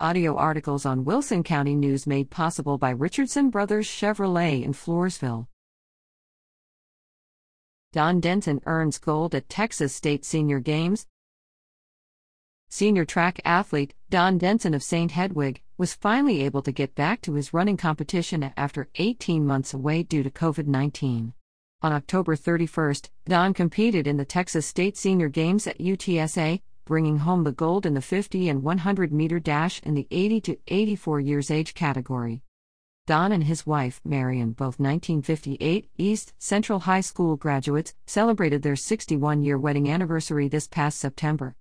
Audio articles on Wilson County News made possible by Richardson Brothers Chevrolet in Floresville. Don Denson earns gold at Texas State Senior Games. Senior track athlete Don Denson of St. Hedwig was finally able to get back to his running competition after 18 months away due to COVID-19. On October 31st, Don competed in the Texas State Senior Games at UTSA, bringing home the gold in the 50 and 100-meter dash in the 80 to 84 years age category. Don and his wife, Marion, both 1958 East Central High School graduates, celebrated their 61-year wedding anniversary this past September.